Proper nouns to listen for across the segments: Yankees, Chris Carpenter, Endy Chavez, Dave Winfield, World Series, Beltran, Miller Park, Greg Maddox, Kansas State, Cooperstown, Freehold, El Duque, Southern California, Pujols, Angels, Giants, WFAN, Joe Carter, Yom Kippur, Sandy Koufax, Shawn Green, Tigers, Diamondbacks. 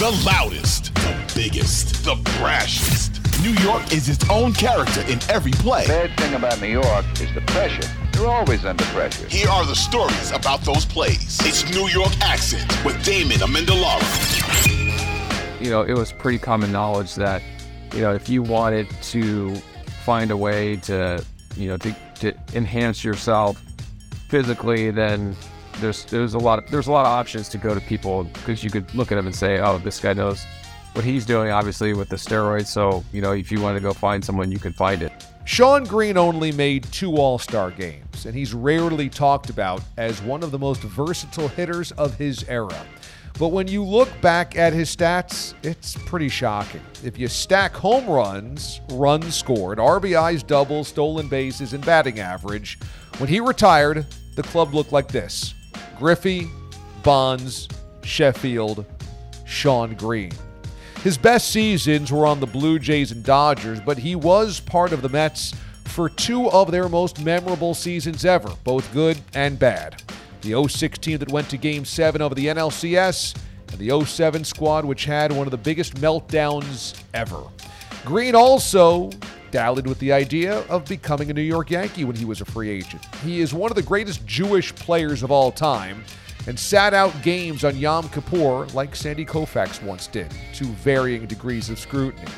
The loudest, the biggest, the brashest. New York is its own character in every play. The bad thing about New York is the pressure. You're always under pressure. Here are the stories about those plays. It's New York Accent with Damon Amendola. You know, it was pretty common knowledge that, you know, if you wanted to find a way to, you know, to enhance yourself physically, then there's a lot of options to go to people, because you could look at them and say, oh, this guy knows what he's doing, obviously, with the steroids. So, you know, if you want to go find someone, you can find it. Shawn Green only made 2 All-Star games, and he's rarely talked about as one of the most versatile hitters of his era. But when you look back at his stats, it's pretty shocking. If you stack home runs, runs scored, RBIs, doubles, stolen bases, and batting average, when he retired, the club looked like this: Griffey, Bonds, Sheffield, Shawn Green. His best seasons were on the Blue Jays and Dodgers, but he was part of the Mets for 2 of their most memorable seasons ever, both good and bad. The 06 team that went to Game 7 of the NLCS, and the 07 squad, which had one of the biggest meltdowns ever. Green also dallied with the idea of becoming a New York Yankee when he was a free agent. He is one of the greatest Jewish players of all time, and sat out games on Yom Kippur like Sandy Koufax once did, to varying degrees of scrutiny.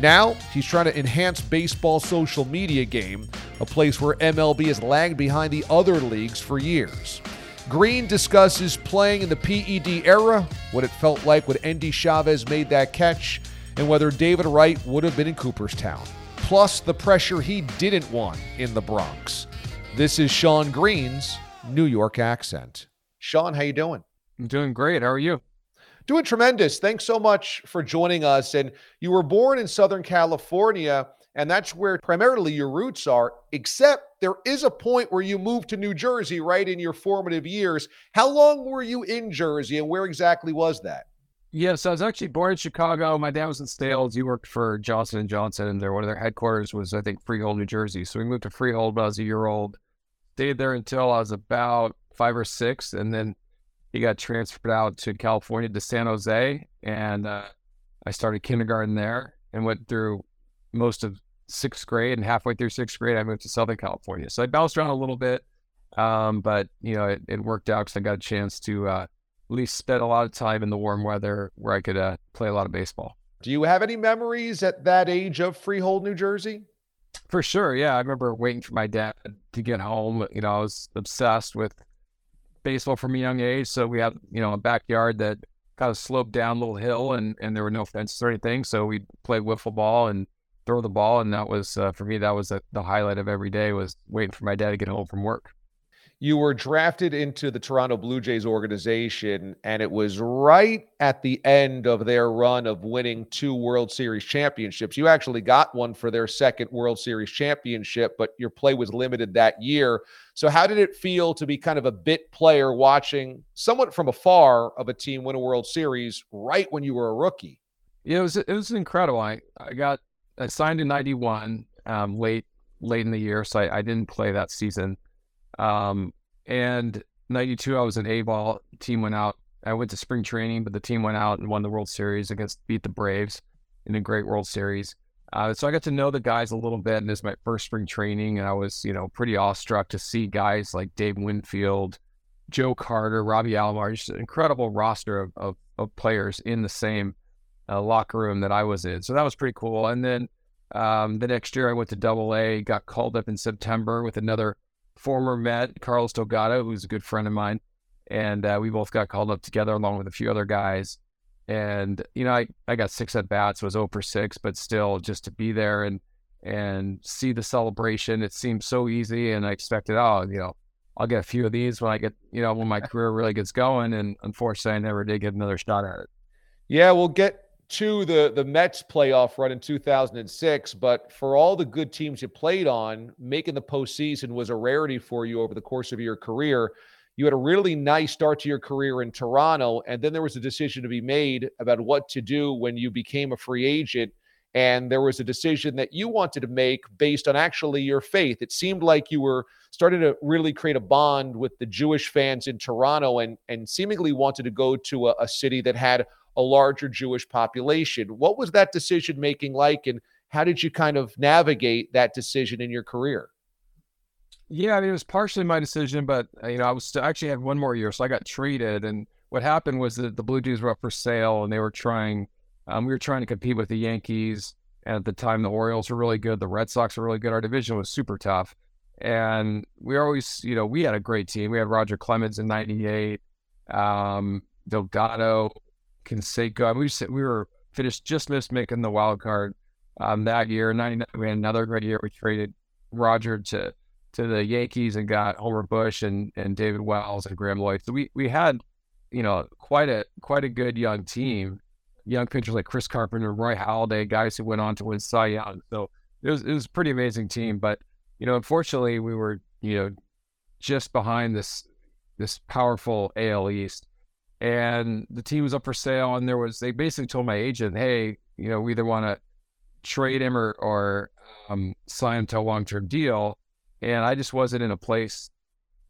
Now, he's trying to enhance baseball's social media game, a place where MLB has lagged behind the other leagues for years. Green discusses playing in the PED era, what it felt like when Endy Chavez made that catch, and whether David Wright would have been in Cooperstown, plus the pressure he didn't want in the Bronx. This is Shawn Green's New York Accent. Shawn, how you doing? I'm doing great. How are you? Doing tremendous. Thanks so much for joining us. And you were born in Southern California, and that's where primarily your roots are, except there is a point where you moved to New Jersey, right, in your formative years. How long were you in Jersey, and where exactly was that? Yeah, so I was actually born in Chicago. My dad was in sales. He worked for Johnson & Johnson, and one of their headquarters was, I think, Freehold, New Jersey. So we moved to Freehold when I was a year old. Stayed there until I was about 5 or 6, and then he got transferred out to California, to San Jose, and I started kindergarten there and went through most of 6th grade, and halfway through 6th grade I moved to Southern California. So I bounced around a little bit, but you know, it worked out because I got a chance to at least spend a lot of time in the warm weather where I could play a lot of baseball. Do you have any memories at that age of Freehold, New Jersey? For sure, yeah. I remember waiting for my dad to get home. You know, I was obsessed with baseball from a young age, so we had, you know, a backyard that kind of sloped down a little hill, and there were no fences or anything, so we'd play wiffle ball and throw the ball, and that was for me, that was the highlight of every day, was waiting for my dad to get home from work. You were drafted into the Toronto Blue Jays organization, and it was right at the end of their run of winning 2 World Series championships. You actually got one for their 2nd World Series championship, but your play was limited that year. So how did it feel to be kind of a bit player watching somewhat from afar of a team win a World Series right when you were a rookie? Yeah, it was incredible. I got signed in 91, late in the year, so I didn't play that season. And 92, I was an A-ball. Team went out. I went to spring training, but the team went out and won the World Series beat the Braves in a great World Series. So I got to know the guys a little bit, and this was my first spring training, and I was, you know, pretty awestruck to see guys like Dave Winfield, Joe Carter, Robbie Alomar, just an incredible roster of players in the same locker room that I was in. So that was pretty cool. And then the next year I went to Double-A, got called up in September with another former Met, Carlos Delgado, who's a good friend of mine, and we both got called up together along with a few other guys. And, you know, I got 6 at-bats, was 0 for 6, but still, just to be there and see the celebration, it seemed so easy, and I expected, oh, you know, I'll get a few of these when I get, you know, when my career really gets going, and unfortunately, I never did get another shot at it. Yeah, we'll get to the Mets playoff run in 2006, but for all the good teams you played on, making the postseason was a rarity for you over the course of your career. You had a really nice start to your career in Toronto, and then there was a decision to be made about what to do when you became a free agent, and there was a decision that you wanted to make based on actually your faith. It seemed like you were starting to really create a bond with the Jewish fans in Toronto, and seemingly wanted to go to a city that had a larger Jewish population. What was that decision-making like, and how did you kind of navigate that decision in your career? Yeah, I mean, it was partially my decision, but, you know, I was actually had one more year, so I got traded. And what happened was that the Blue Jays were up for sale, and they were trying, we were trying to compete with the Yankees. And at the time, the Orioles were really good. The Red Sox were really good. Our division was super tough. And we always, you know, we had a great team. We had Roger Clemens in 98, Delgado, Canseco. I mean, we were finished, just missed making the wild card that year. In 99, we had another great year. We traded Roger to the Yankees and got Homer Bush and David Wells and Graham Lloyd. So we had, you know, quite a good young team, young pitchers like Chris Carpenter, Roy Halladay, guys who went on to win Cy Young. So it was a pretty amazing team. But, you know, unfortunately, we were, you know, just behind this powerful AL East, and the team was up for sale. And they basically told my agent, hey, you know, we either want to trade him or sign him to a long-term deal. And I just wasn't in a place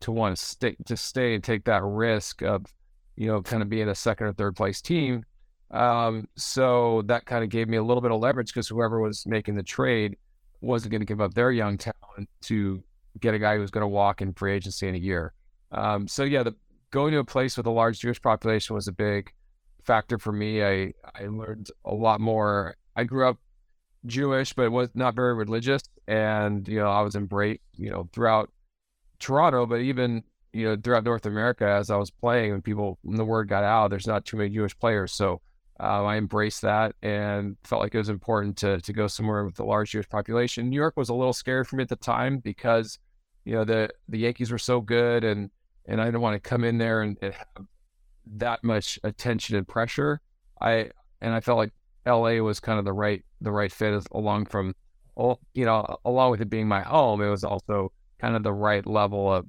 to want to stay and take that risk of, you know, kind of being a second or third place team. So that kind of gave me a little bit of leverage, because whoever was making the trade wasn't going to give up their young talent to get a guy who was going to walk in free agency in a year. So yeah, going to a place with a large Jewish population was a big factor for me. I learned a lot more. I grew up Jewish, but was not very religious. And, you know, I was embraced, you know, throughout Toronto, but even, you know, throughout North America, as I was playing, when the word got out, there's not too many Jewish players. So I embraced that and felt like it was important to go somewhere with a large Jewish population. New York was a little scary for me at the time, because, you know, the Yankees were so good, and I didn't want to come in there and have that much attention and pressure. I felt like LA was kind of the right fit, along from, you know, along with it being my home, it was also kind of the right level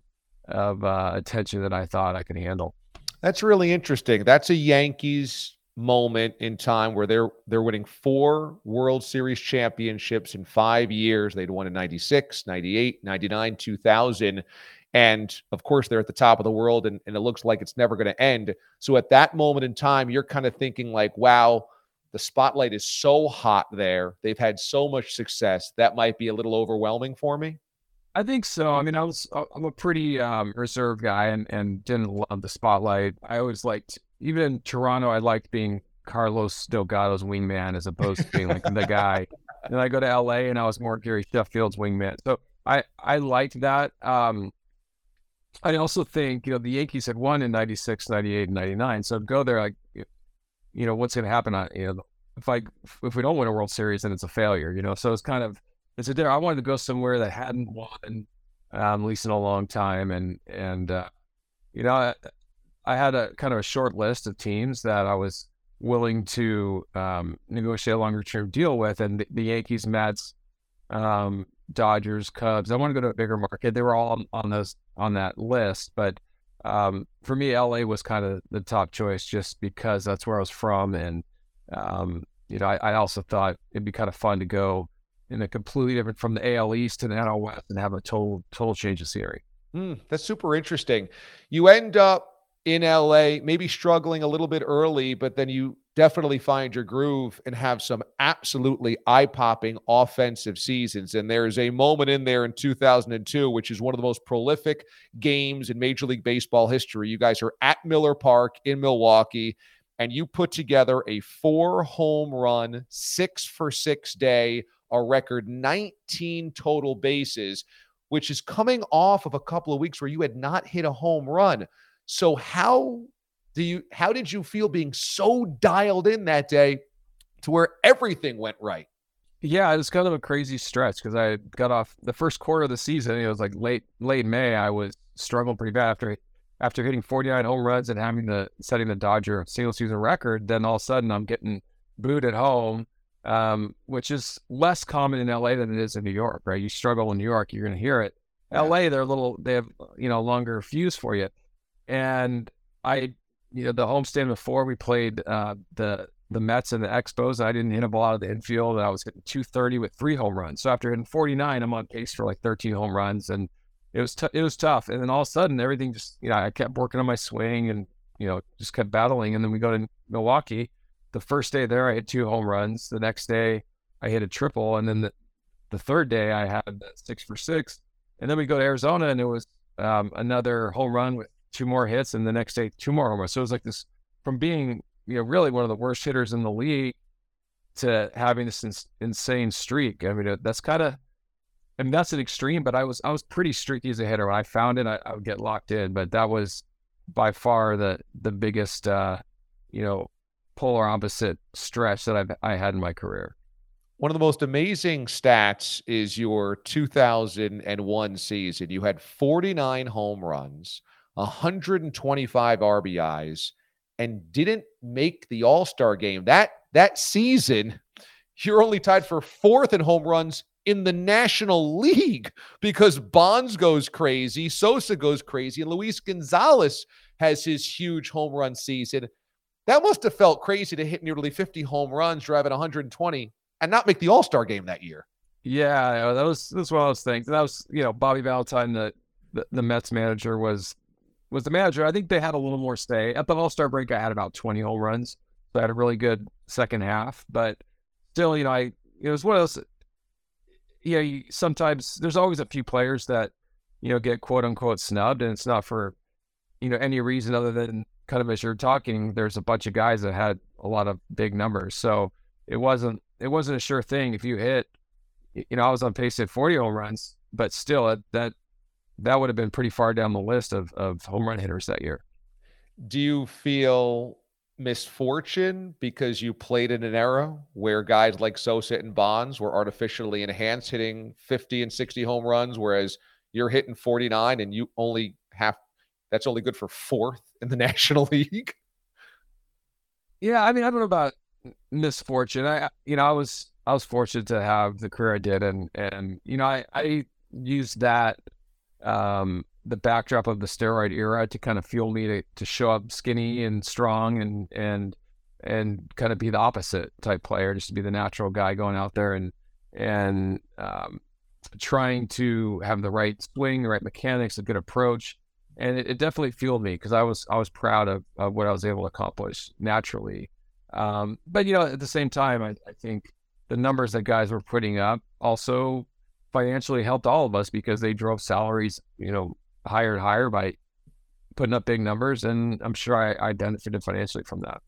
of attention that I thought I could handle. That's really interesting. That's a Yankees moment in time where they're winning 4 World Series championships in 5 years. They'd won in 96, 98, 99, 2000. And of course, they're at the top of the world, and it looks like it's never going to end. So at that moment in time, you're kind of thinking like, wow, the spotlight is so hot there. They've had so much success. That might be a little overwhelming for me. I think so. I mean, I'm a pretty reserved guy, and didn't love the spotlight. I always liked, even in Toronto, I liked being Carlos Delgado's wingman as opposed to being like the guy. And then I go to LA and I was more Gary Sheffield's wingman. So I liked that. I also think, you know, the Yankees had won in 96, 98, and 99. So I'd go there like, you know, what's going to happen? You know, if we don't win a World Series, then it's a failure, you know? So it's kind of, it's a there. I wanted to go somewhere that hadn't won, at least in a long time. And you know, I had a kind of a short list of teams that I was willing to negotiate a longer term deal with. And the Yankees, Mets, Dodgers, Cubs, I want to go to a bigger market. They were all on that list, but for me, LA was kind of the top choice, just because that's where I was from. And, you know, I also thought it'd be kind of fun to go in a completely different, from the AL East to the NL West, and have a total change of scenery. That's super interesting. You end up in LA, maybe struggling a little bit early, but then you definitely find your groove and have some absolutely eye-popping offensive seasons. And there is a moment in there in 2002, which is one of the most prolific games in Major League Baseball history. You guys are at Miller Park in Milwaukee, and you put together a 4-home run, 6-for-6 day, a record 19 total bases, which is coming off of a couple of weeks where you had not hit a home run. So how did you feel being so dialed in that day to where everything went right? Yeah, it was kind of a crazy stretch, because I got off the first quarter of the season. It was like late May. I was struggling pretty bad after hitting 49 home runs and having setting the Dodger single season record. Then all of a sudden I'm getting booed at home, which is less common in LA than it is in New York, right? You struggle in New York, you're going to hear it. Yeah. LA, they have, you know, longer fuse for you. And I, you know, the homestand before we played the Mets and the Expos, I didn't hit a ball out of the infield, and I was hitting 230 with 3 home runs. So after hitting 49, I'm on pace for like 13 home runs, and it was tough. And then all of a sudden, everything just, you know, I kept working on my swing, and, you know, just kept battling. And then we go to Milwaukee, the first day there, I hit 2 home runs. The next day, I hit a triple. And then the third day, I had 6 for 6. And then we go to Arizona, and it was another home run with 2 more hits. And the next day, 2 more home runs. So it was like this, from being, you know, really one of the worst hitters in the league to having this insane streak. I mean, that's kind of, I mean, that's an extreme, but I was pretty streaky as a hitter. When I found it, I would get locked in, but that was by far the biggest, you know, polar opposite stretch that I had in my career. One of the most amazing stats is your 2001 season. You had 49 home runs, 125 RBIs, and didn't make the All-Star game. That season, you're only tied for 4th in home runs in the National League because Bonds goes crazy, Sosa goes crazy, and Luis Gonzalez has his huge home run season. That must have felt crazy to hit nearly 50 home runs, driving 120, and not make the All-Star game that year. Yeah, that's one of those things. That was, you know, Bobby Valentine, the Mets manager, was the manager. I think they had a little more stay. At the All-Star break, I had about 20 home runs, so I had a really good second half. But still, you know, it was one of those. Yeah, sometimes there's always a few players that, you know, get quote unquote snubbed, and it's not for, you know, any reason other than kind of as you're talking, there's a bunch of guys that had a lot of big numbers. So it wasn't a sure thing if you hit, you know, I was on pace at 40 home runs, but still that would have been pretty far down the list of home run hitters that year. Do you feel misfortune because you played in an era where guys like Sosa and Bonds were artificially enhanced, hitting 50 and 60 home runs, whereas you're hitting 49 and you only have, that's only good for 4th in the National League? Yeah, I mean, I don't know about misfortune. I was fortunate to have the career I did, and you know, I used that the backdrop of the steroid era to kind of fuel me to show up skinny and strong and kind of be the opposite type player, just to be the natural guy going out there and trying to have the right swing, the right mechanics, a good approach. And it definitely fueled me because I was proud of what I was able to accomplish naturally. But, you know, at the same time, I think the numbers that guys were putting up also financially helped all of us because they drove salaries, you know, higher and higher by putting up big numbers, and I'm sure I benefited financially from that.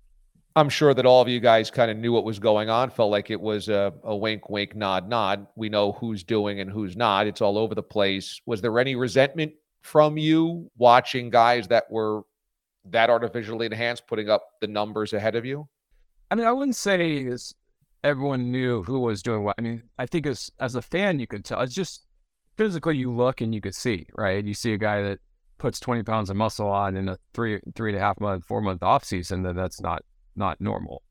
I'm sure that all of you guys kind of knew what was going on, felt like it was a wink, wink, nod, nod. We know who's doing and who's not. It's all over the place. Was there any resentment from you watching guys that were that artificially enhanced, putting up the numbers ahead of you? I mean, I wouldn't say everyone knew who was doing what. I mean, I think as a fan, you could tell. It's just physically you look and you could see, right? You see a guy that puts 20 pounds of muscle on in a 3.5 month, 4 month off season, then that's not normal.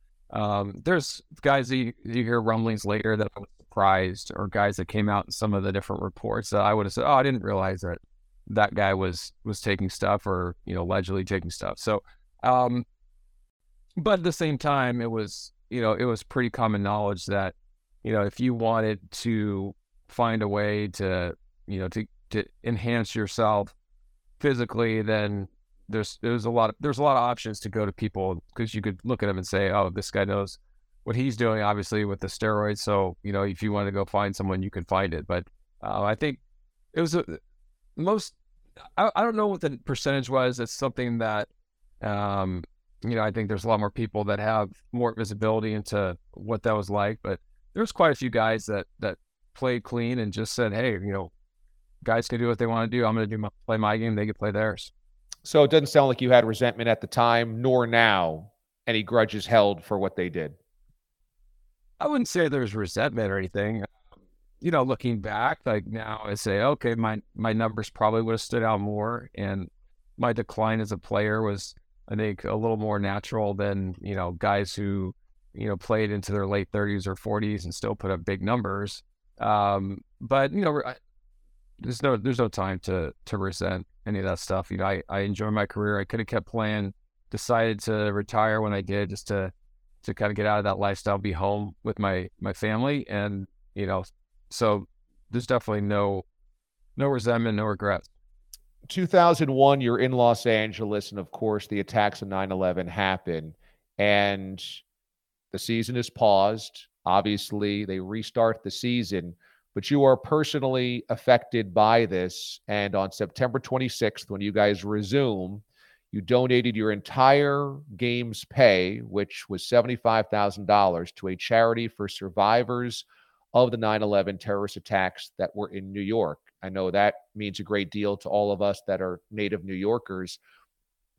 There's guys that you hear rumblings later that I was surprised, or guys that came out in some of the different reports that I would have said, oh, I didn't realize that guy was taking stuff, or, you know, allegedly taking stuff. So, but at the same time, it was pretty common knowledge that, you know, if you wanted to find a way to, you know, to enhance yourself physically, then there's a lot of options to go to people, because you could look at them and say, oh, this guy knows what he's doing, obviously, with the steroids. So, you know, if you want to go find someone, you can find it. But I think it was I don't know what the percentage was. It's something that, you know, I think there's a lot more people that have more visibility into what that was like, but there's quite a few guys that played clean and just said, hey, you know, guys can do what they want to do. I'm going to play my game. They can play theirs. So it doesn't sound like you had resentment at the time, nor now any grudges held for what they did. I wouldn't say there's resentment or anything. You know, looking back, like now I say, okay, my numbers probably would have stood out more, and my decline as a player was, I think, a little more natural than, you know, guys who, you know, played into their late 30s or 40s and still put up big numbers. But, you know, there's no time to resent any of that stuff. You know, I enjoyed my career. I could have kept playing, decided to retire when I did, just to kind of get out of that lifestyle, be home with my family, and, you know, so there's definitely no resentment, no regrets. 2001, you're in Los Angeles, and of course the attacks of 9/11 happen, and The season is paused. Obviously, they restart the season, but you are personally affected by this. And on September 26th, when you guys resume, you donated your entire game's pay, which was $75,000, to a charity for survivors of the 9/11 terrorist attacks that were in New York. I know that means a great deal to all of us that are native New Yorkers.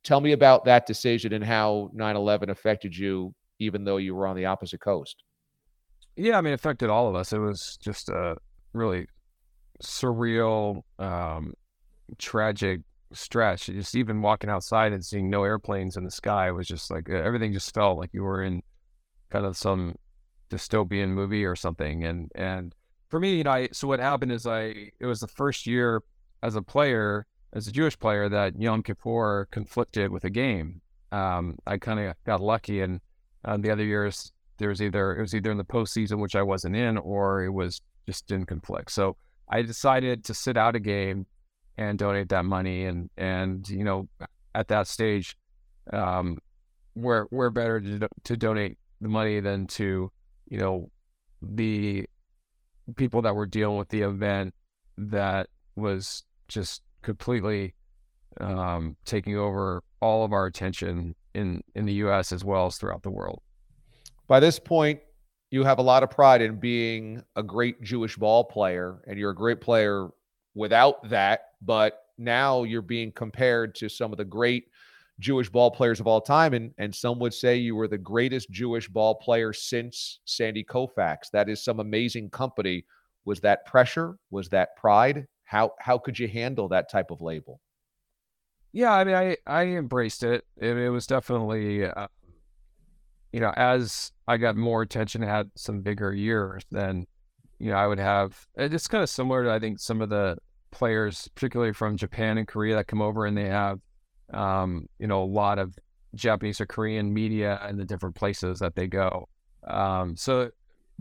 Tell me about that decision and how 9/11 affected you, even though you were on the opposite coast. Yeah, I mean, it affected all of us. It was just a really surreal, tragic stretch. Just even walking outside and seeing no airplanes in the sky was just like, everything just felt like you were in kind of some dystopian movie or something. And for me, you know, so what happened is it was the first year as a player, as a Jewish player, that Yom Kippur conflicted with a game. I kind of got lucky, and the other years it was either in the postseason, which I wasn't in, or it was just didn't conflict. So I decided to sit out a game and donate that money. And you know, at that stage, we're better to donate the money than to, you know, the people that were dealing with the event that was just completely taking over all of our attention in the U.S. as well as throughout the world. By this point, you have a lot of pride in being a great Jewish ball player, and you're a great player without that, but now you're being compared to some of the great Jewish ball players of all time, and some would say you were the greatest Jewish ball player since Sandy Koufax. That is some amazing company. Was that pressure? Was that pride? How could you handle that type of label? Yeah, I mean, I embraced it. It was definitely, you know, as I got more attention, I had some bigger years, then, you know, I would have. It's kind of similar to, I think, some of the players, particularly from Japan and Korea, that come over and they have, you know, a lot of Japanese or Korean media in the different places that they go. So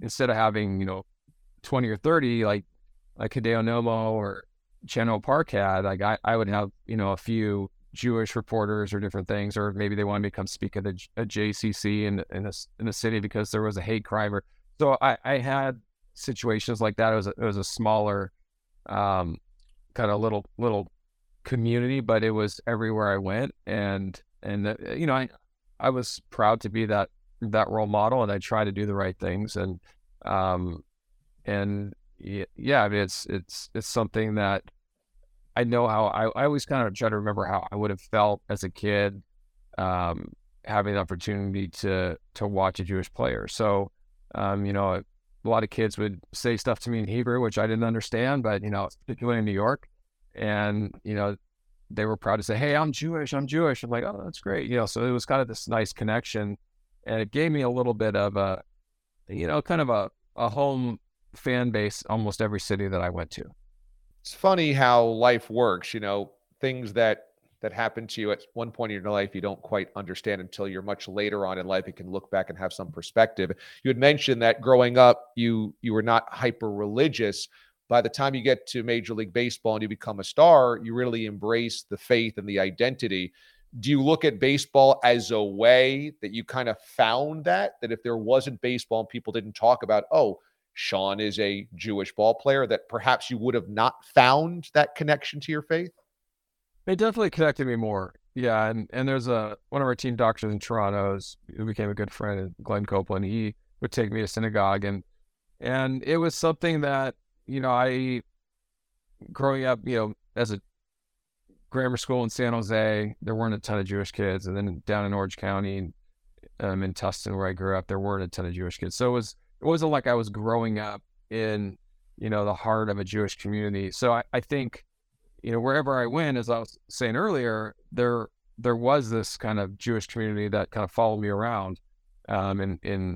instead of having, you know, 20 or 30, like Hideo Nomo or Channel Park had, like I would have, you know, a few Jewish reporters or different things, or maybe they wanted me to come speak at a JCC in a city because there was a hate crime. Or, so I had situations like that. It was a smaller, kind of little community, but it was everywhere I went, and you know, I was proud to be that role model, and I try to do the right things, and yeah, I mean, it's something that I know how I always kind of try to remember how I would have felt as a kid, having the opportunity to watch a Jewish player. So, you know, a lot of kids would say stuff to me in Hebrew, which I didn't understand, but you know, particularly in New York. And, you know, they were proud to say, hey, I'm Jewish. I'm like, oh, that's great. You know, so it was kind of this nice connection, and it gave me a little bit of a, you know, kind of a home fan base almost every city that I went to. It's funny how life works, you know, things that happen to you at one point in your life, you don't quite understand until you're much later on in life. You can look back and have some perspective. You had mentioned that growing up, you were not hyper religious. By the time you get to Major League Baseball and you become a star, you really embrace the faith and the identity. Do you look at baseball as a way that you kind of found that if there wasn't baseball and people didn't talk about, oh, Shawn is a Jewish ball player, that perhaps you would have not found that connection to your faith? It definitely connected me more. Yeah, and there's one of our team doctors in Toronto who became a good friend, Glenn Copeland. He would take me to synagogue, and it was something that, you know, I, growing up, you know, as a grammar school in San Jose, there weren't a ton of Jewish kids. And then down in Orange County, in Tustin, where I grew up, there weren't a ton of Jewish kids. So it wasn't like I was growing up in, you know, the heart of a Jewish community. So I think, you know, wherever I went, as I was saying earlier, there was this kind of Jewish community that kind of followed me around, in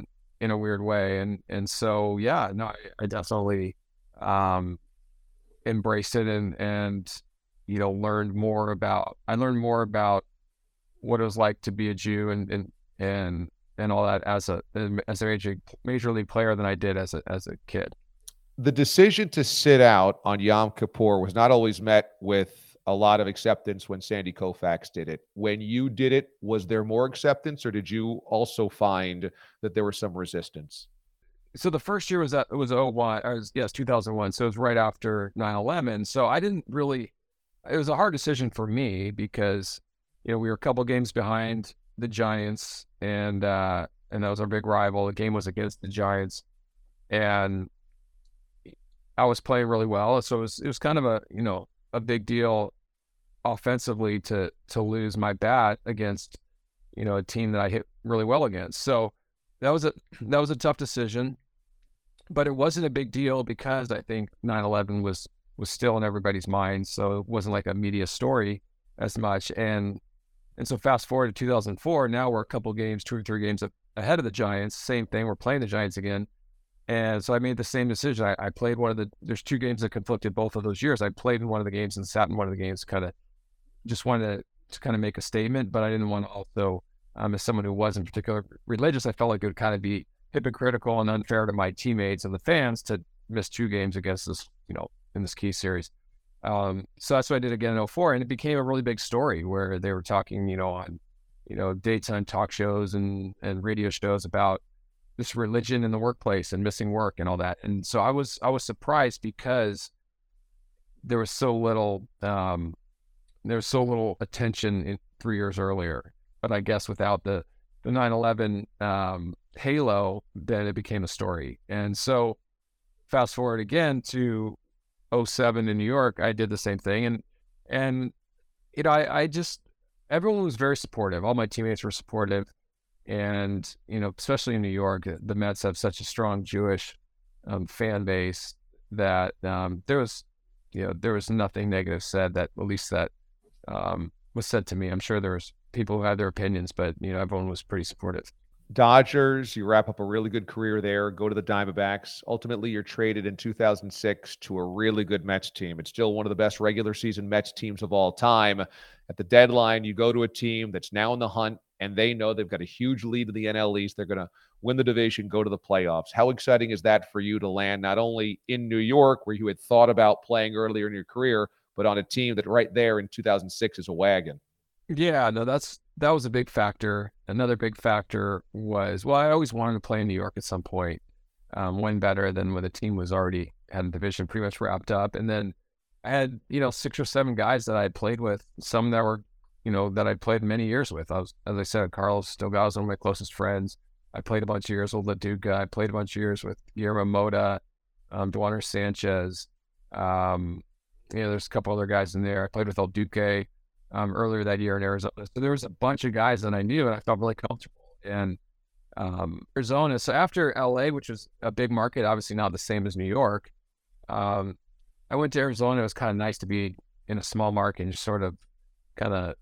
a weird way. And so, yeah, no, I definitely embraced it, and you know, I learned more about what it was like to be a Jew and all that as a major league player than I did as a kid. The decision to sit out on Yom Kippur was not always met with a lot of acceptance when Sandy Koufax did it. When you did it, was there more acceptance, or did you also find that there was some resistance? So the first year was 2001. So it was right after 9/11. So I didn't really, it was a hard decision for me because, you know, we were a couple games behind the Giants, and that was our big rival. The game was against the Giants, and I was playing really well. So it was kind of a big deal offensively to lose my bat against, you know, a team that I hit really well against. So that was a tough decision, but it wasn't a big deal because I think 9/11 was still in everybody's mind. So it wasn't like a media story as much. And so fast forward to 2004, now we're a couple games, 2 or 3 games ahead of the Giants. Same thing, we're playing the Giants again. And so I made the same decision. I played there's 2 games that conflicted both of those years. I played in one of the games and sat in one of the games, kind of just wanted to kind of make a statement, but I didn't want to also, as someone who wasn't particularly religious, I felt like it would kind of be hypocritical and unfair to my teammates and the fans to miss 2 games against this, you know, in this key series. So that's what I did again in 2004, and it became a really big story where they were talking, you know, on, you know, daytime talk shows and radio shows about this religion in the workplace and missing work and all that. And so I was surprised because there was so little attention in 3 years earlier, but I guess without the 9/11 halo, then it became a story. And so fast forward again to 2007 in New York, I did the same thing. And you know, I just, everyone was very supportive. All my teammates were supportive. And, you know, especially in New York, the Mets have such a strong Jewish fan base that there was nothing negative said, that at least that was said to me. I'm sure there's people who had their opinions, but, you know, everyone was pretty supportive. Dodgers, you wrap up a really good career there, go to the Diamondbacks. Ultimately, you're traded in 2006 to a really good Mets team. It's still one of the best regular season Mets teams of all time. At the deadline, you go to a team that's now in the hunt, and they know they've got a huge lead in the NL East. They're going to win the division, go to the playoffs. How exciting is that for you to land not only in New York, where you had thought about playing earlier in your career, but on a team that right there in 2006 is a wagon? Yeah, no, that was a big factor. Another big factor was, well, I always wanted to play in New York at some point. When better than when the team was already had a division pretty much wrapped up. And then I had, you know, 6 or 7 guys that I had played with, some that were, you know, that I played many years with. I was, as I said, Carlos Delgado was one of my closest friends. I played a bunch of years with El Duque. I played a bunch of years with Guillermo Moda, Duaner Sanchez. You know, there's a couple other guys in there. I played with El Duque earlier that year in Arizona. So there was a bunch of guys that I knew and I felt really comfortable in Arizona. So after LA, which was a big market, obviously not the same as New York, I went to Arizona. It was kind of nice to be in a small market and just kind of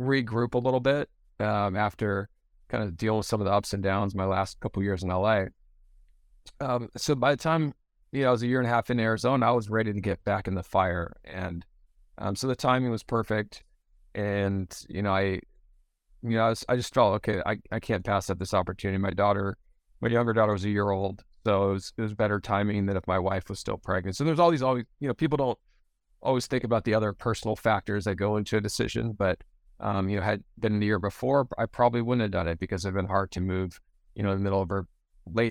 regroup a little bit after kind of dealing with some of the ups and downs my last couple of years in LA. So by the time, you know, I was a year and a half in Arizona, I was ready to get back in the fire. And so the timing was perfect. And, you know, I just felt, okay, I can't pass up this opportunity. My younger daughter was a year old. So it was better timing than if my wife was still pregnant. So there's always, you know, people don't always think about the other personal factors that go into a decision. But, you know, had been the year before, I probably wouldn't have done it because it'd been hard to move, you know, in the middle of her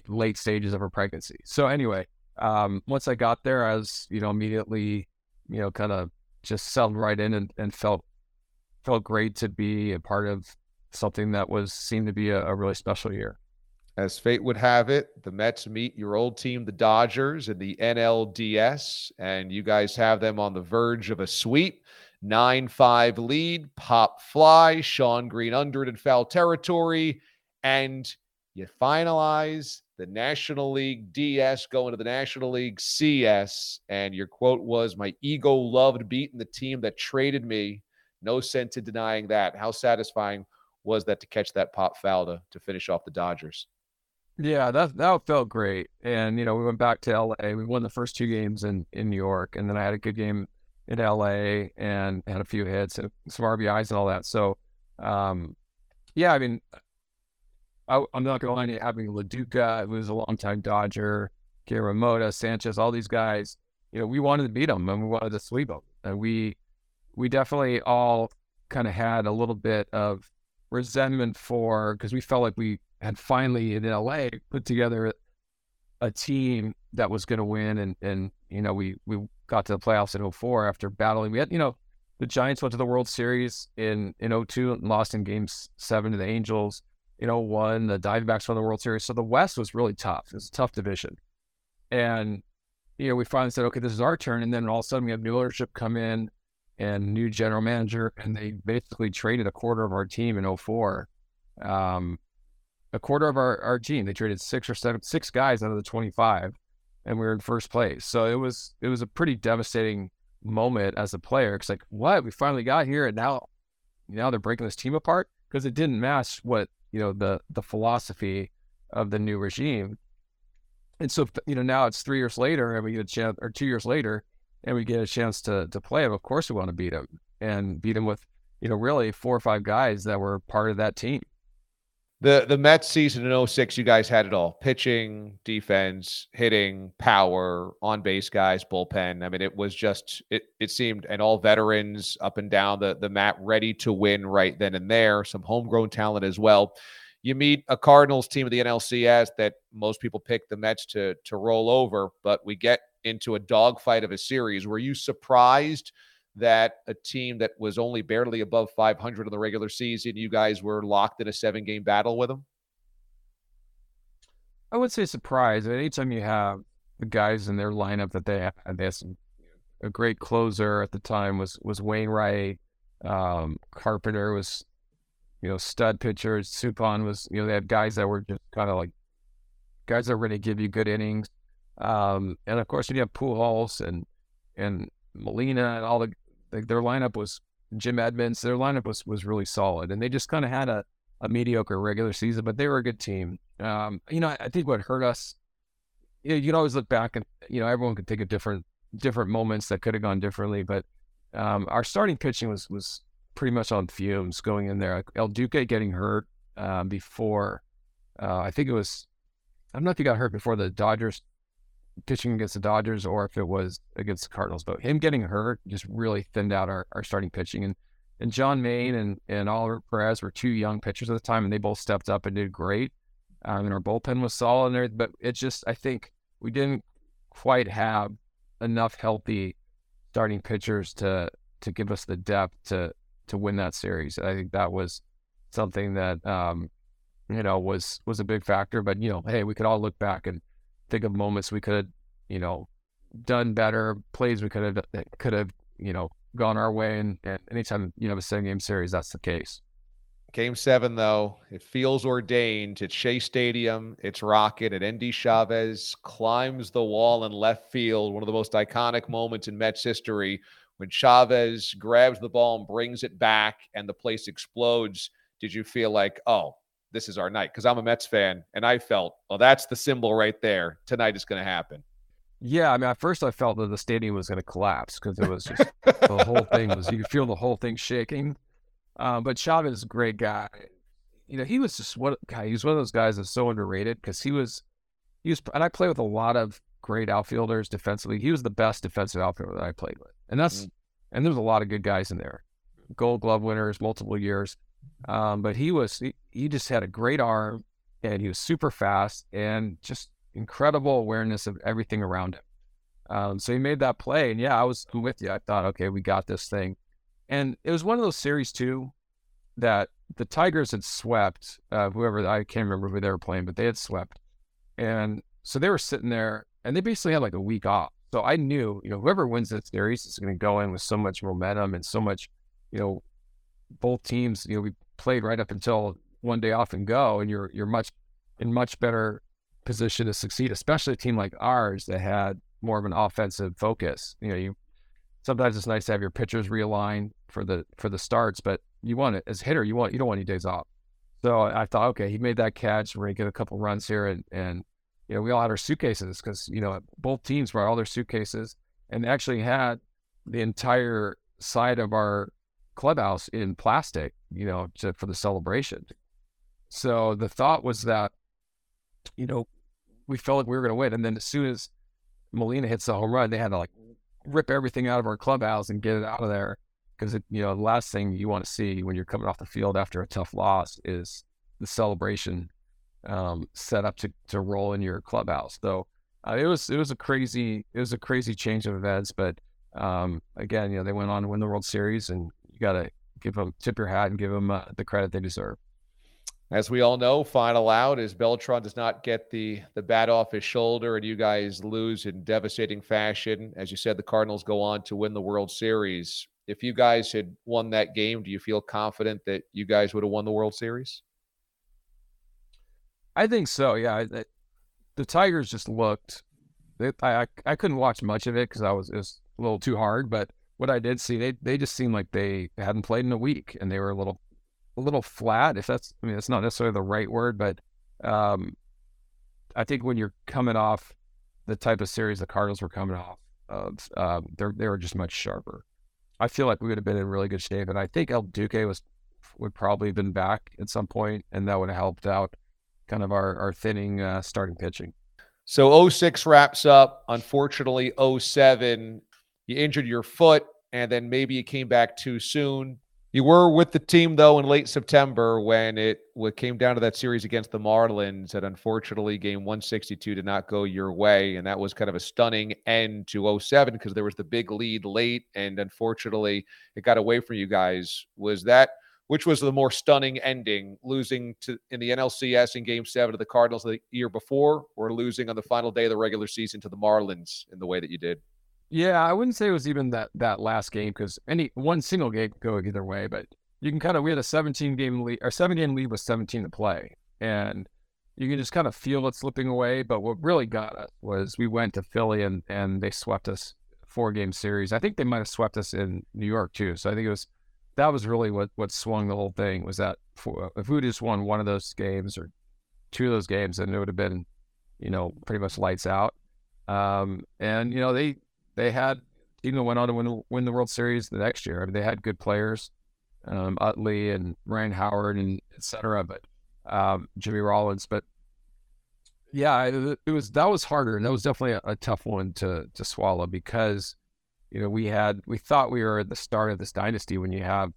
late stages of her pregnancy. So anyway, once I got there, I was, you know, immediately, you know, kind of just settled right in and felt great to be a part of something that seemed to be a really special year. As fate would have it, the Mets meet your old team, the Dodgers, in the NLDS, and you guys have them on the verge of a sweep. 9-5 lead, pop fly, Shawn Green under it in foul territory, and you finalize the National League DS, going to the National League CS, and your quote was, "My ego loved beating the team that traded me. No sense in denying that." How satisfying was that to catch that pop foul to finish off the Dodgers? Yeah, that felt great. And, you know, we went back to LA. We won the first 2 games in New York. And then I had a good game in LA and had a few hits and some RBIs and all that. So, yeah, I mean, I'm not going to lie to you, having El Duque, who was a longtime Dodger, Guillermo Moda, Sanchez, all these guys, you know, we wanted to beat them and we wanted to sweep them. And we we definitely all kind of had a little bit of resentment for, because we felt like we had finally in LA put together a team that was going to win. And you know, we got to the playoffs in 2004 after battling. We had, you know, the Giants went to the World Series in 2002 and lost in Game 7 to the Angels. In 2001, the Diamondbacks won the World Series. So the West was really tough. It was a tough division. And, you know, we finally said, okay, this is our turn. And then all of a sudden we have new ownership come in and new general manager, and they basically traded a quarter of our team in 2004. A quarter of our team. They traded six guys out of the 25, and we were in first place. So it was a pretty devastating moment as a player. It's like, what? We finally got here, and now they're breaking this team apart? Because it didn't match what, you know, the philosophy of the new regime. And so, you know, now it's 3 years later, and we get a chance, or 2 years later, and we get a chance to play him. Of course we want to beat him, and beat him with, you know, really 4 or 5 guys that were part of that team. The Mets season in 2006, you guys had it all: pitching, defense, hitting, power, on-base guys, bullpen. I mean, it was just, it seemed, and all veterans up and down the mat, ready to win right then and there. Some homegrown talent as well. You meet a Cardinals team of the NLCS that most people pick the Mets to roll over, but we get into a dogfight of a series. Were you surprised that a team that was only barely above 500 in the regular season, you guys were locked in a 7-game battle with them? I would say surprise. Anytime you have the guys in their lineup that they had some, a great closer at the time was Wainwright. Carpenter was, you know, stud pitcher. Supon was, you know, they had guys that were just kind of like guys that were going to give you good innings. And of course you have Pujols and Molina and all their lineup was Jim Edmonds. Their lineup was really solid, and they just kind of had a mediocre regular season, but they were a good team. You know, I think what hurt us, you know, you can always look back and, you know, everyone could think of different moments that could have gone differently, but our starting pitching was pretty much on fumes going in there. El Duque getting hurt before, I think it was, I don't know if he got hurt before the Dodgers, pitching against the Dodgers, or if it was against the Cardinals, but him getting hurt just really thinned out our starting pitching. And John Mayne and Oliver Perez were 2 young pitchers at the time, and they both stepped up and did great. And our bullpen was solid, but it just, I think we didn't quite have enough healthy starting pitchers to give us the depth to win that series. And I think that was something that, you know, was a big factor, but, you know, hey, we could all look back and think of moments we could have, you know, done better, plays we could have, you know, gone our way. And anytime you have a 7-game series, that's the case. Game 7, though, it feels ordained. It's Shea Stadium. It's rocking. And Endy Chavez climbs the wall in left field. One of the most iconic moments in Mets history, when Chavez grabs the ball and brings it back, and the place explodes. Did you feel like, oh, this is our night? Because I'm a Mets fan, and I felt, well, that's the symbol right there. Tonight is going to happen. Yeah, I mean, at first I felt that the stadium was going to collapse, because it was just the whole thing was, you could feel the whole thing shaking. But Chavez is a great guy. You know, he was just he was one of those guys that's so underrated, because he was, and I played with a lot of great outfielders defensively. He was the best defensive outfielder that I played with. And that's, and there's a lot of good guys in there. Gold Glove winners, multiple years. But he just had a great arm, and he was super fast and just incredible awareness of everything around him. So he made that play, and yeah, I was with you. I thought, okay, we got this thing. And it was one of those series too, that the Tigers had swept, whoever, I can't remember who they were playing, but they had swept. And so they were sitting there, and they basically had like a week off. So I knew, you know, whoever wins this series is going to go in with so much momentum and so much, you know, both teams, you know, we played right up until one day off and go, and you're much better position to succeed, especially a team like ours that had more of an offensive focus. You know, you sometimes it's nice to have your pitchers realigned for the starts, but you want it as a hitter, you don't want any days off. So I thought, okay, he made that catch, we're gonna get a couple runs here, and you know, we all had our suitcases, because you know, both teams brought all their suitcases, and actually had the entire side of our clubhouse in plastic, you know, for the celebration. So the thought was that, you know, we felt like we were going to win. And then as soon as Molina hits the home run, they had to like rip everything out of our clubhouse and get it out of there. Because, you know, the last thing you want to see when you're coming off the field after a tough loss is the celebration set up to roll in your clubhouse. So it was a crazy change of events. But again, you know, they went on to win the World Series, and you got to give them, tip your hat and give them the credit they deserve. As we all know, final out is Beltran does not get the bat off his shoulder, and you guys lose in devastating fashion. As you said, the Cardinals go on to win the World Series. If you guys had won that game, do you feel confident that you guys would have won the World Series? I think so, yeah. The Tigers just looked. I couldn't watch much of it because it was a little too hard, but what I did see, they just seemed like they hadn't played in a week, and they were a little flat, if that's, I mean, that's not necessarily the right word, but I think when you're coming off the type of series the Cardinals were coming off of, they were just much sharper. I feel like we would have been in really good shape, and I think El Duque would probably have been back at some point, and that would have helped out kind of our thinning starting pitching. So 06 wraps up. Unfortunately, 07, you injured your foot, and then maybe you came back too soon. You were with the team, though, in late September when it came down to that series against the Marlins, and unfortunately game 162 did not go your way, and that was kind of a stunning end to 07 because there was the big lead late, and unfortunately it got away from you guys. Was that, which was the more stunning ending, losing in the NLCS in game 7 to the Cardinals the year before, or losing on the final day of the regular season to the Marlins in the way that you did? Yeah, I wouldn't say it was even that last game because any one single game could go either way. But you can we had a 17-game lead, or 7-game lead with 17 to play, and you can just kind of feel it slipping away. But what really got us was we went to Philly and they swept us 4-game series. I think they might have swept us in New York too. So I think that was really what swung the whole thing was that if we would just won one of those games or two of those games, then it would have been, you know, pretty much lights out. And you know They had, even went on to win the World Series the next year. I mean, they had good players, Utley and Ryan Howard and et cetera, but Jimmy Rollins. But yeah, that was harder, and that was definitely a tough one to swallow because, you know, we thought we were at the start of this dynasty when you have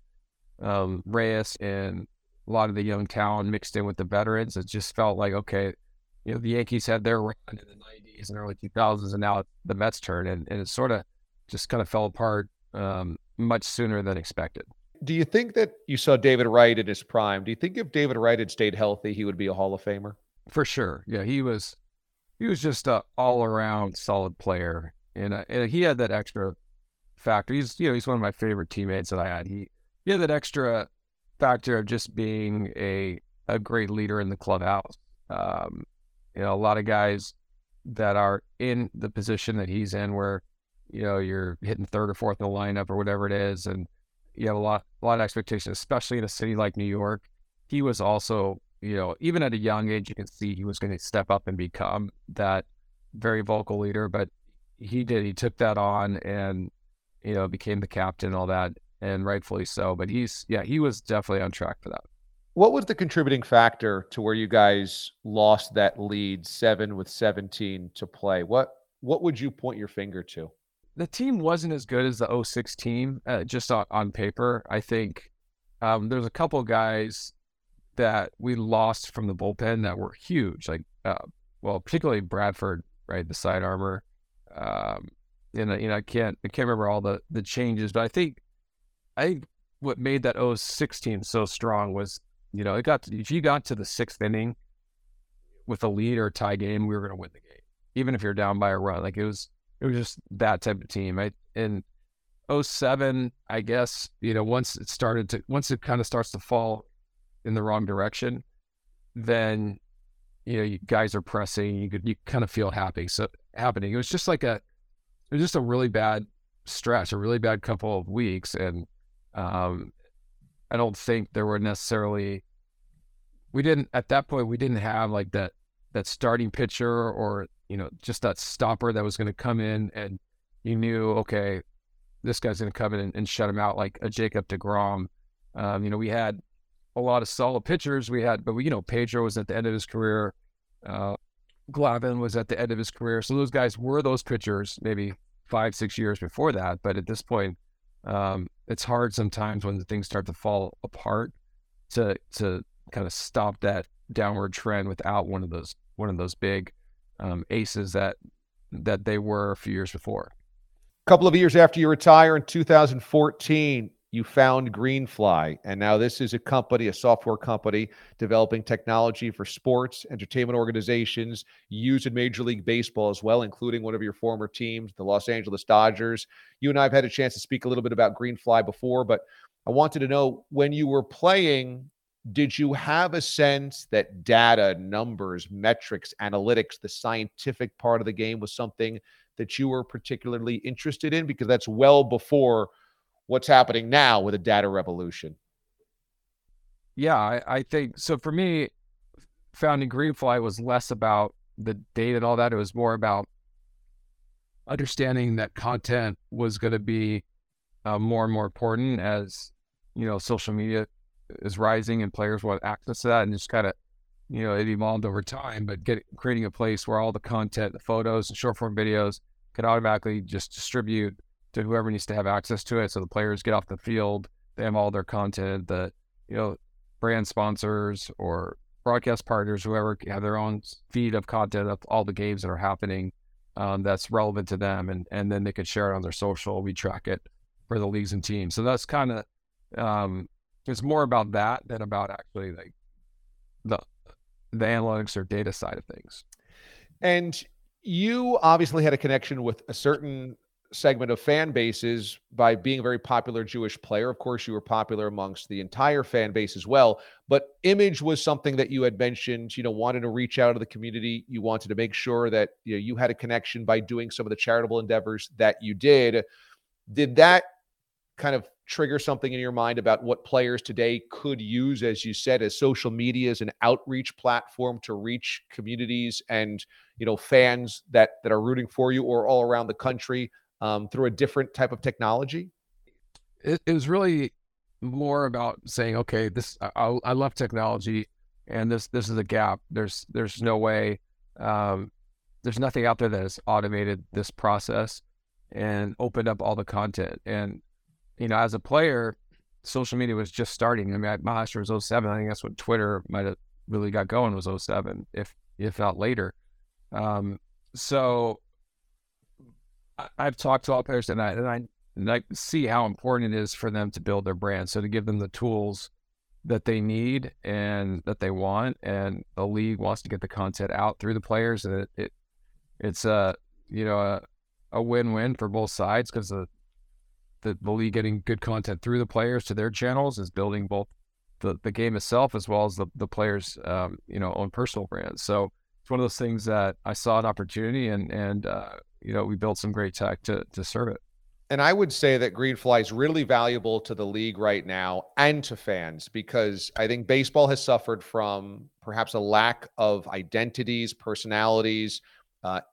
Reyes and a lot of the young talent mixed in with the veterans. It just felt like, okay, you know, the Yankees had their run in the 90s and early 2000s, and now the Mets turn, and it sort of just kind of fell apart much sooner than expected. Do you think that you saw David Wright in his prime? Do you think if David Wright had stayed healthy, he would be a Hall of Famer? For sure. Yeah, he was just an all-around solid player, and he had that extra factor. He's one of my favorite teammates that I had. He had that extra factor of just being a great leader in the clubhouse. You know, a lot of guys that are in the position that he's in where, you know, you're hitting third or fourth in the lineup or whatever it is, and you have a lot of expectations, especially in a city like New York. He was also, you know, even at a young age, you can see he was going to step up and become that very vocal leader, but he took that on and, you know, became the captain and all that, and rightfully so. But he was definitely on track for that. What was the contributing factor to where you guys lost that lead 7 with 17 to play? What would you point your finger to? The team wasn't as good as the 06 team, just on paper. I think there's a couple of guys that we lost from the bullpen that were huge. Like, particularly Bradford, right? The side armor. And you know, I can't remember all the changes, but I think what made that 06 team so strong was, you know, if you got to the sixth inning with a lead or a tie game, we were going to win the game, even if you're down by a run. Like it was just that type of team. In 07, I guess, you know, once it kind of starts to fall in the wrong direction, then, you know, you guys are pressing. You kind of feel happening. It was just like a really bad stretch, a really bad couple of weeks, and I don't think there were necessarily, we didn't have like that starting pitcher or, you know, just that stopper that was going to come in and you knew, okay, this guy's going to come in and shut him out like a Jacob deGrom. You know, we had a lot of solid pitchers but Pedro was at the end of his career. Glavin was at the end of his career. So those guys were those pitchers maybe 5-6 years before that. But at this point, It's hard sometimes when the things start to fall apart to kind of stop that downward trend without one of those big aces that they were a few years before. A couple of years after you retire in 2014, you found Greenfly, and now this is a company, a software company, developing technology for sports, entertainment organizations, used in Major League Baseball as well, including one of your former teams, the Los Angeles Dodgers. You and I have had a chance to speak a little bit about Greenfly before, but I wanted to know, when you were playing, did you have a sense that data, numbers, metrics, analytics, the scientific part of the game was something that you were particularly interested in? Because that's well before what's happening now with a data revolution. Yeah, I think so. For me, founding Greenfly was less about the data and all that. It was more about understanding that content was going to be more and more important as, you know, social media is rising and players want access to that, and just kind of, you know, it evolved over time, but creating a place where all the content, the photos and short form videos could automatically just distribute to whoever needs to have access to it. So the players get off the field, they have all their content, the, you know, brand sponsors or broadcast partners, whoever, have their own feed of content of all the games that are happening that's relevant to them. And then they could share it on their social. We track it for the leagues and teams. So that's kind of, it's more about that than about actually like the analytics or data side of things. And you obviously had a connection with a certain segment of fan bases by being a very popular Jewish player. Of course, you were popular amongst the entire fan base as well, but image was something that you had mentioned, you know, wanted to reach out to the community. You wanted to make sure that, you know, you had a connection by doing some of the charitable endeavors that you did. Did that kind of trigger something in your mind about what players today could use, as you said, as social media as an outreach platform to reach communities and, you know, fans that are rooting for you or all around the country? Through a different type of technology? It was really more about saying, okay, this, I love technology, and this is a gap. There's no way, there's nothing out there that has automated this process and opened up all the content. And, you know, as a player, social media was just starting. I mean, my last year was 2007. I think that's when Twitter might have really got going, was 2007, if not later. So I've talked to all players, and I see how important it is for them to build their brand. So to give them the tools that they need and that they want, and the league wants to get the content out through the players, and it's a, you know, a win-win for both sides, because the league getting good content through the players to their channels is building both the game itself as well as the players' you know, own personal brands. So it's one of those things that I saw an opportunity, and you know, we built some great tech to serve it. And I would say that Greenfly is really valuable to the league right now and to fans, because I think baseball has suffered from perhaps a lack of identities, personalities,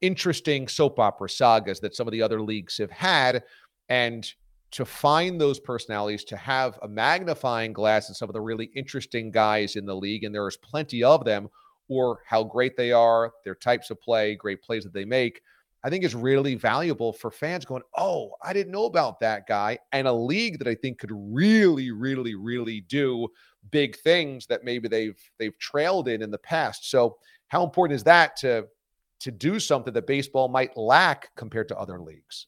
interesting soap opera sagas that some of the other leagues have had. And to find those personalities, to have a magnifying glass and some of the really interesting guys in the league, and there is plenty of them, or how great they are, their types of play, great plays that they make, I think is really valuable for fans going, oh, I didn't know about that guy. And a league that I think could really, really, really do big things that maybe they've trailed in the past. So how important is that to do something that baseball might lack compared to other leagues?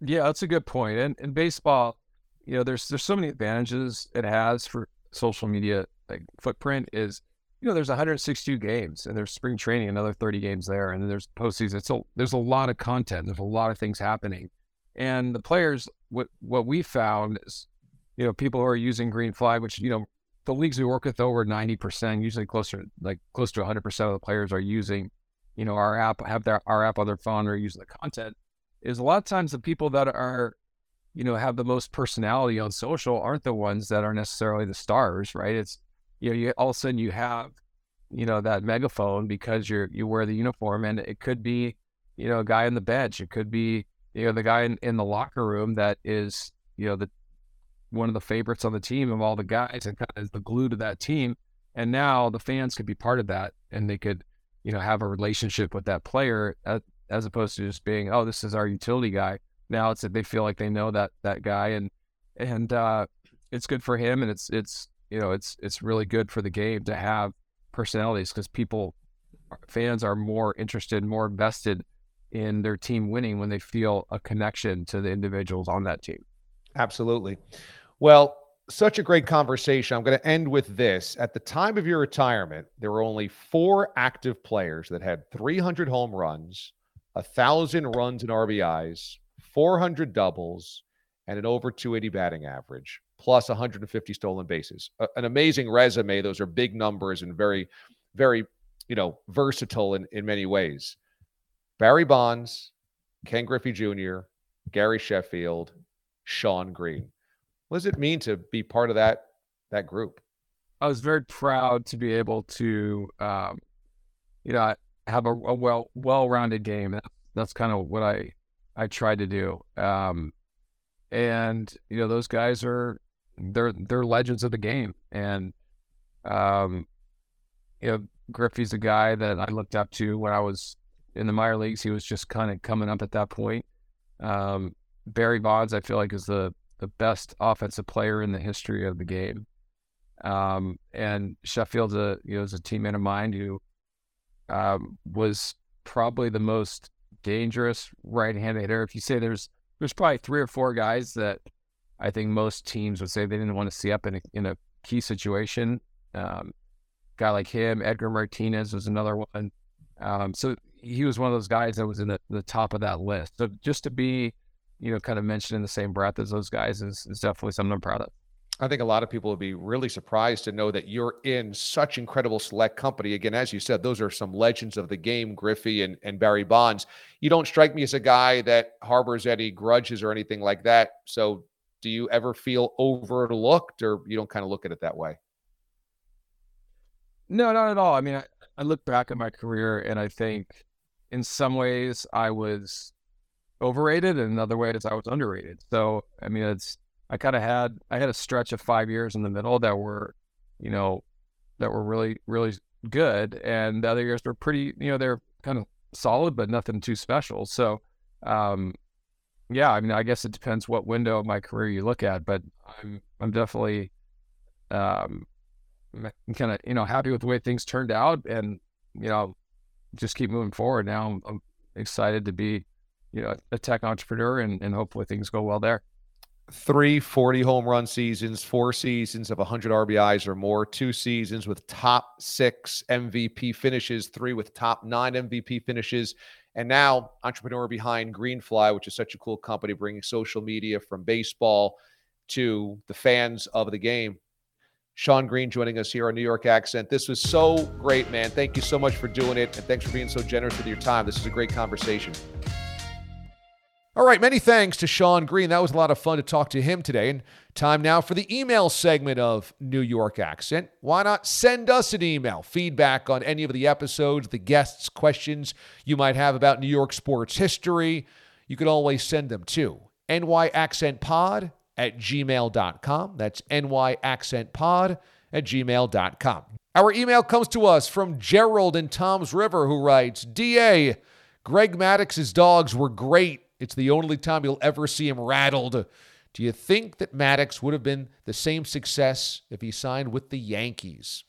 Yeah, that's a good point. And baseball, you know, there's so many advantages it has for social media. Like footprint is, you know, there's 162 games, and there's spring training, another 30 games there, and then there's postseason. There's a lot of content. There's a lot of things happening. And the players, what we found is, you know, people who are using Greenfly, which, you know, the leagues we work with, over 90%, usually close to 100% of the players are using, you know, our app, have our app on their phone, or using the content, is a lot of times the people that are, you know, have the most personality on social aren't the ones that are necessarily the stars, right? It's, you know, all of a sudden you have, you know, that megaphone because you wear the uniform, and it could be, you know, a guy on the bench. It could be, you know, the guy in the locker room that is, you know, one of the favorites on the team of all the guys, and kind of the glue to that team. And now the fans could be part of that, and they could, you know, have a relationship with that player, as opposed to just being, oh, this is our utility guy. now it's that they feel like they know that guy, and it's good for him, and it's really good for the game to have personalities, because fans are more interested, more invested in their team winning when they feel a connection to the individuals on that team. Absolutely. Well, such a great conversation. I'm going to end with this. At the time of your retirement, there were only 4 active players that had 300 home runs, 1,000 runs in RBIs, 400 doubles, and an over 280 batting average, plus 150 stolen bases. An amazing resume. Those are big numbers and very, very, versatile in many ways. Barry Bonds, Ken Griffey Jr., Gary Sheffield, Shawn Green. What does it mean to be part of that group? I was very proud to be able to, have a well-rounded game. That's kind of what I tried to do. And those guys they're legends of the game. And Griffey's a guy that I looked up to when I was in the minor leagues. He was just kind of coming up at that point. Barry Bonds, I feel like, is the best offensive player in the history of the game. And Sheffield's is a teammate of mine who was probably the most dangerous right-handed hitter. If you say there's probably 3 or 4 guys that I think most teams would say they didn't want to see up in a key situation. Guy like him, Edgar Martinez was another one. So he was one of those guys that was in the top of that list. So just to be, kind of mentioned in the same breath as those guys is definitely something I'm proud of. I think a lot of people would be really surprised to know that you're in such incredible select company. Again, as you said, those are some legends of the game, Griffey and Barry Bonds. You don't strike me as a guy that harbors any grudges or anything like that. So do you ever feel overlooked, or you don't kind of look at it that way? No, not at all. I mean, I look back at my career and I think in some ways I was overrated, and in other ways I was underrated. So, I mean, I had a stretch of 5 years in the middle that were, that were really, really good. And the other years were pretty, they're kind of solid, but nothing too special. So, I guess it depends what window of my career you look at, but I'm definitely, kind of, happy with the way things turned out, and, just keep moving forward. Now I'm excited to be, a tech entrepreneur, and hopefully things go well there. 3 40 home run seasons, 4 seasons of 100 RBIs or more, 2 seasons with top 6 MVP finishes, 3 with top 9 MVP finishes, and now entrepreneur behind Greenfly, which is such a cool company, bringing social media from baseball to the fans of the game. Shawn Green joining us here on New York Accent. This was so great, man. Thank you so much for doing it, and thanks for being so generous with your time. This is a great conversation. All right, many thanks to Shawn Green. That was a lot of fun to talk to him today. And time now for the email segment of New York Accent. Why not send us an email? Feedback on any of the episodes, the guests, questions you might have about New York sports history. You can always send them to nyaccentpod@gmail.com. That's nyaccentpod@gmail.com. Our email comes to us from Gerald in Toms River, who writes, "D.A., Greg Maddox's dogs were great. It's the only time you'll ever see him rattled. Do you think that Maddox would have been the same success if he signed with the Yankees?"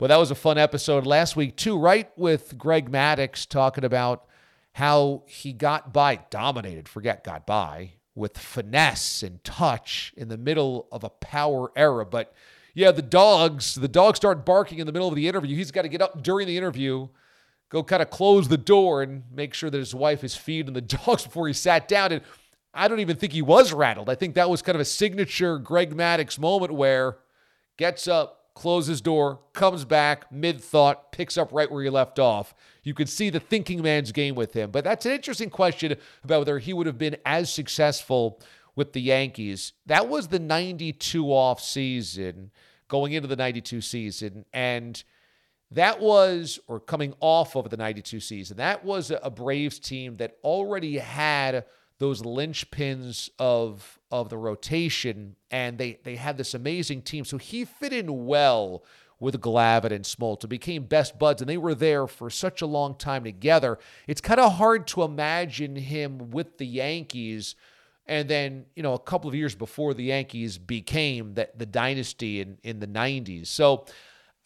Well, that was a fun episode last week too, right? With Greg Maddox talking about how he got by with finesse and touch in the middle of a power era. But yeah, the dogs start barking in the middle of the interview. He's got to get up during the interview, go kind of close the door and make sure that his wife is feeding the dogs before he sat down. And I don't even think he was rattled. I think that was kind of a signature Greg Maddox moment, where gets up, closes door, comes back, mid-thought, picks up right where he left off. You could see the thinking man's game with him. But that's an interesting question about whether he would have been as successful with the Yankees. That was the 92 off season, going into the 92 season. And that was, or coming off of the 92 season, that was a Braves team that already had those linchpins of the rotation, and they had this amazing team. So he fit in well with Glavitt and Smoltz. It became best buds, and they were there for such a long time together. It's kind of hard to imagine him with the Yankees. And then, you know, a couple of years before the Yankees became the dynasty in the 90s. So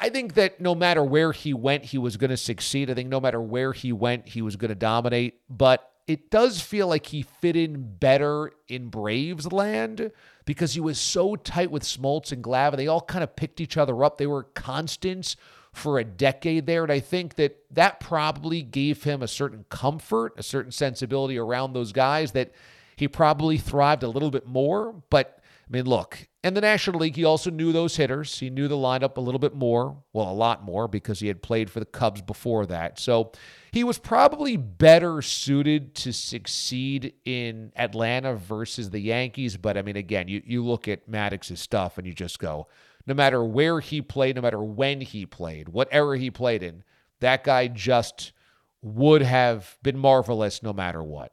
I think that no matter where he went, he was going to succeed. I think no matter where he went, he was going to dominate. But it does feel like he fit in better in Braves land because he was so tight with Smoltz and Glavitt. They all kind of picked each other up. They were constants for a decade there. And I think that probably gave him a certain comfort, a certain sensibility around those guys that he probably thrived a little bit more. But, I mean, look, in the National League, he also knew those hitters. He knew the lineup a little bit more, well, a lot more, because he had played for the Cubs before that. So he was probably better suited to succeed in Atlanta versus the Yankees. But, I mean, again, you look at Maddox's stuff and you just go, no matter where he played, no matter when he played, what era he played in, that guy just would have been marvelous no matter what.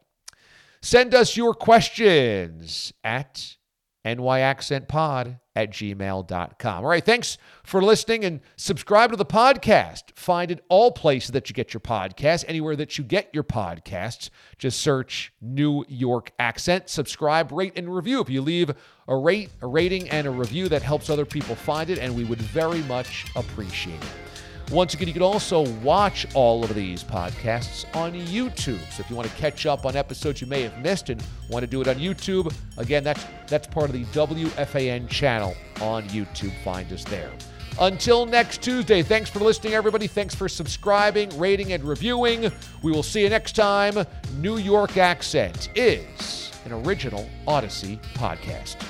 Send us your questions at nyaccentpod@gmail.com. All right, thanks for listening and subscribe to the podcast. Find it all places that you get your podcasts, anywhere that you get your podcasts. Just search New York Accent. Subscribe, rate, and review. If you leave a rate, a rating, and a review, that helps other people find it, and we would very much appreciate it. Once again, you can also watch all of these podcasts on YouTube. So if you want to catch up on episodes you may have missed and want to do it on YouTube, again, that's part of the WFAN channel on YouTube. Find us there. Until next Tuesday, thanks for listening, everybody. Thanks for subscribing, rating, and reviewing. We will see you next time. New York Accent is an original Odyssey podcast.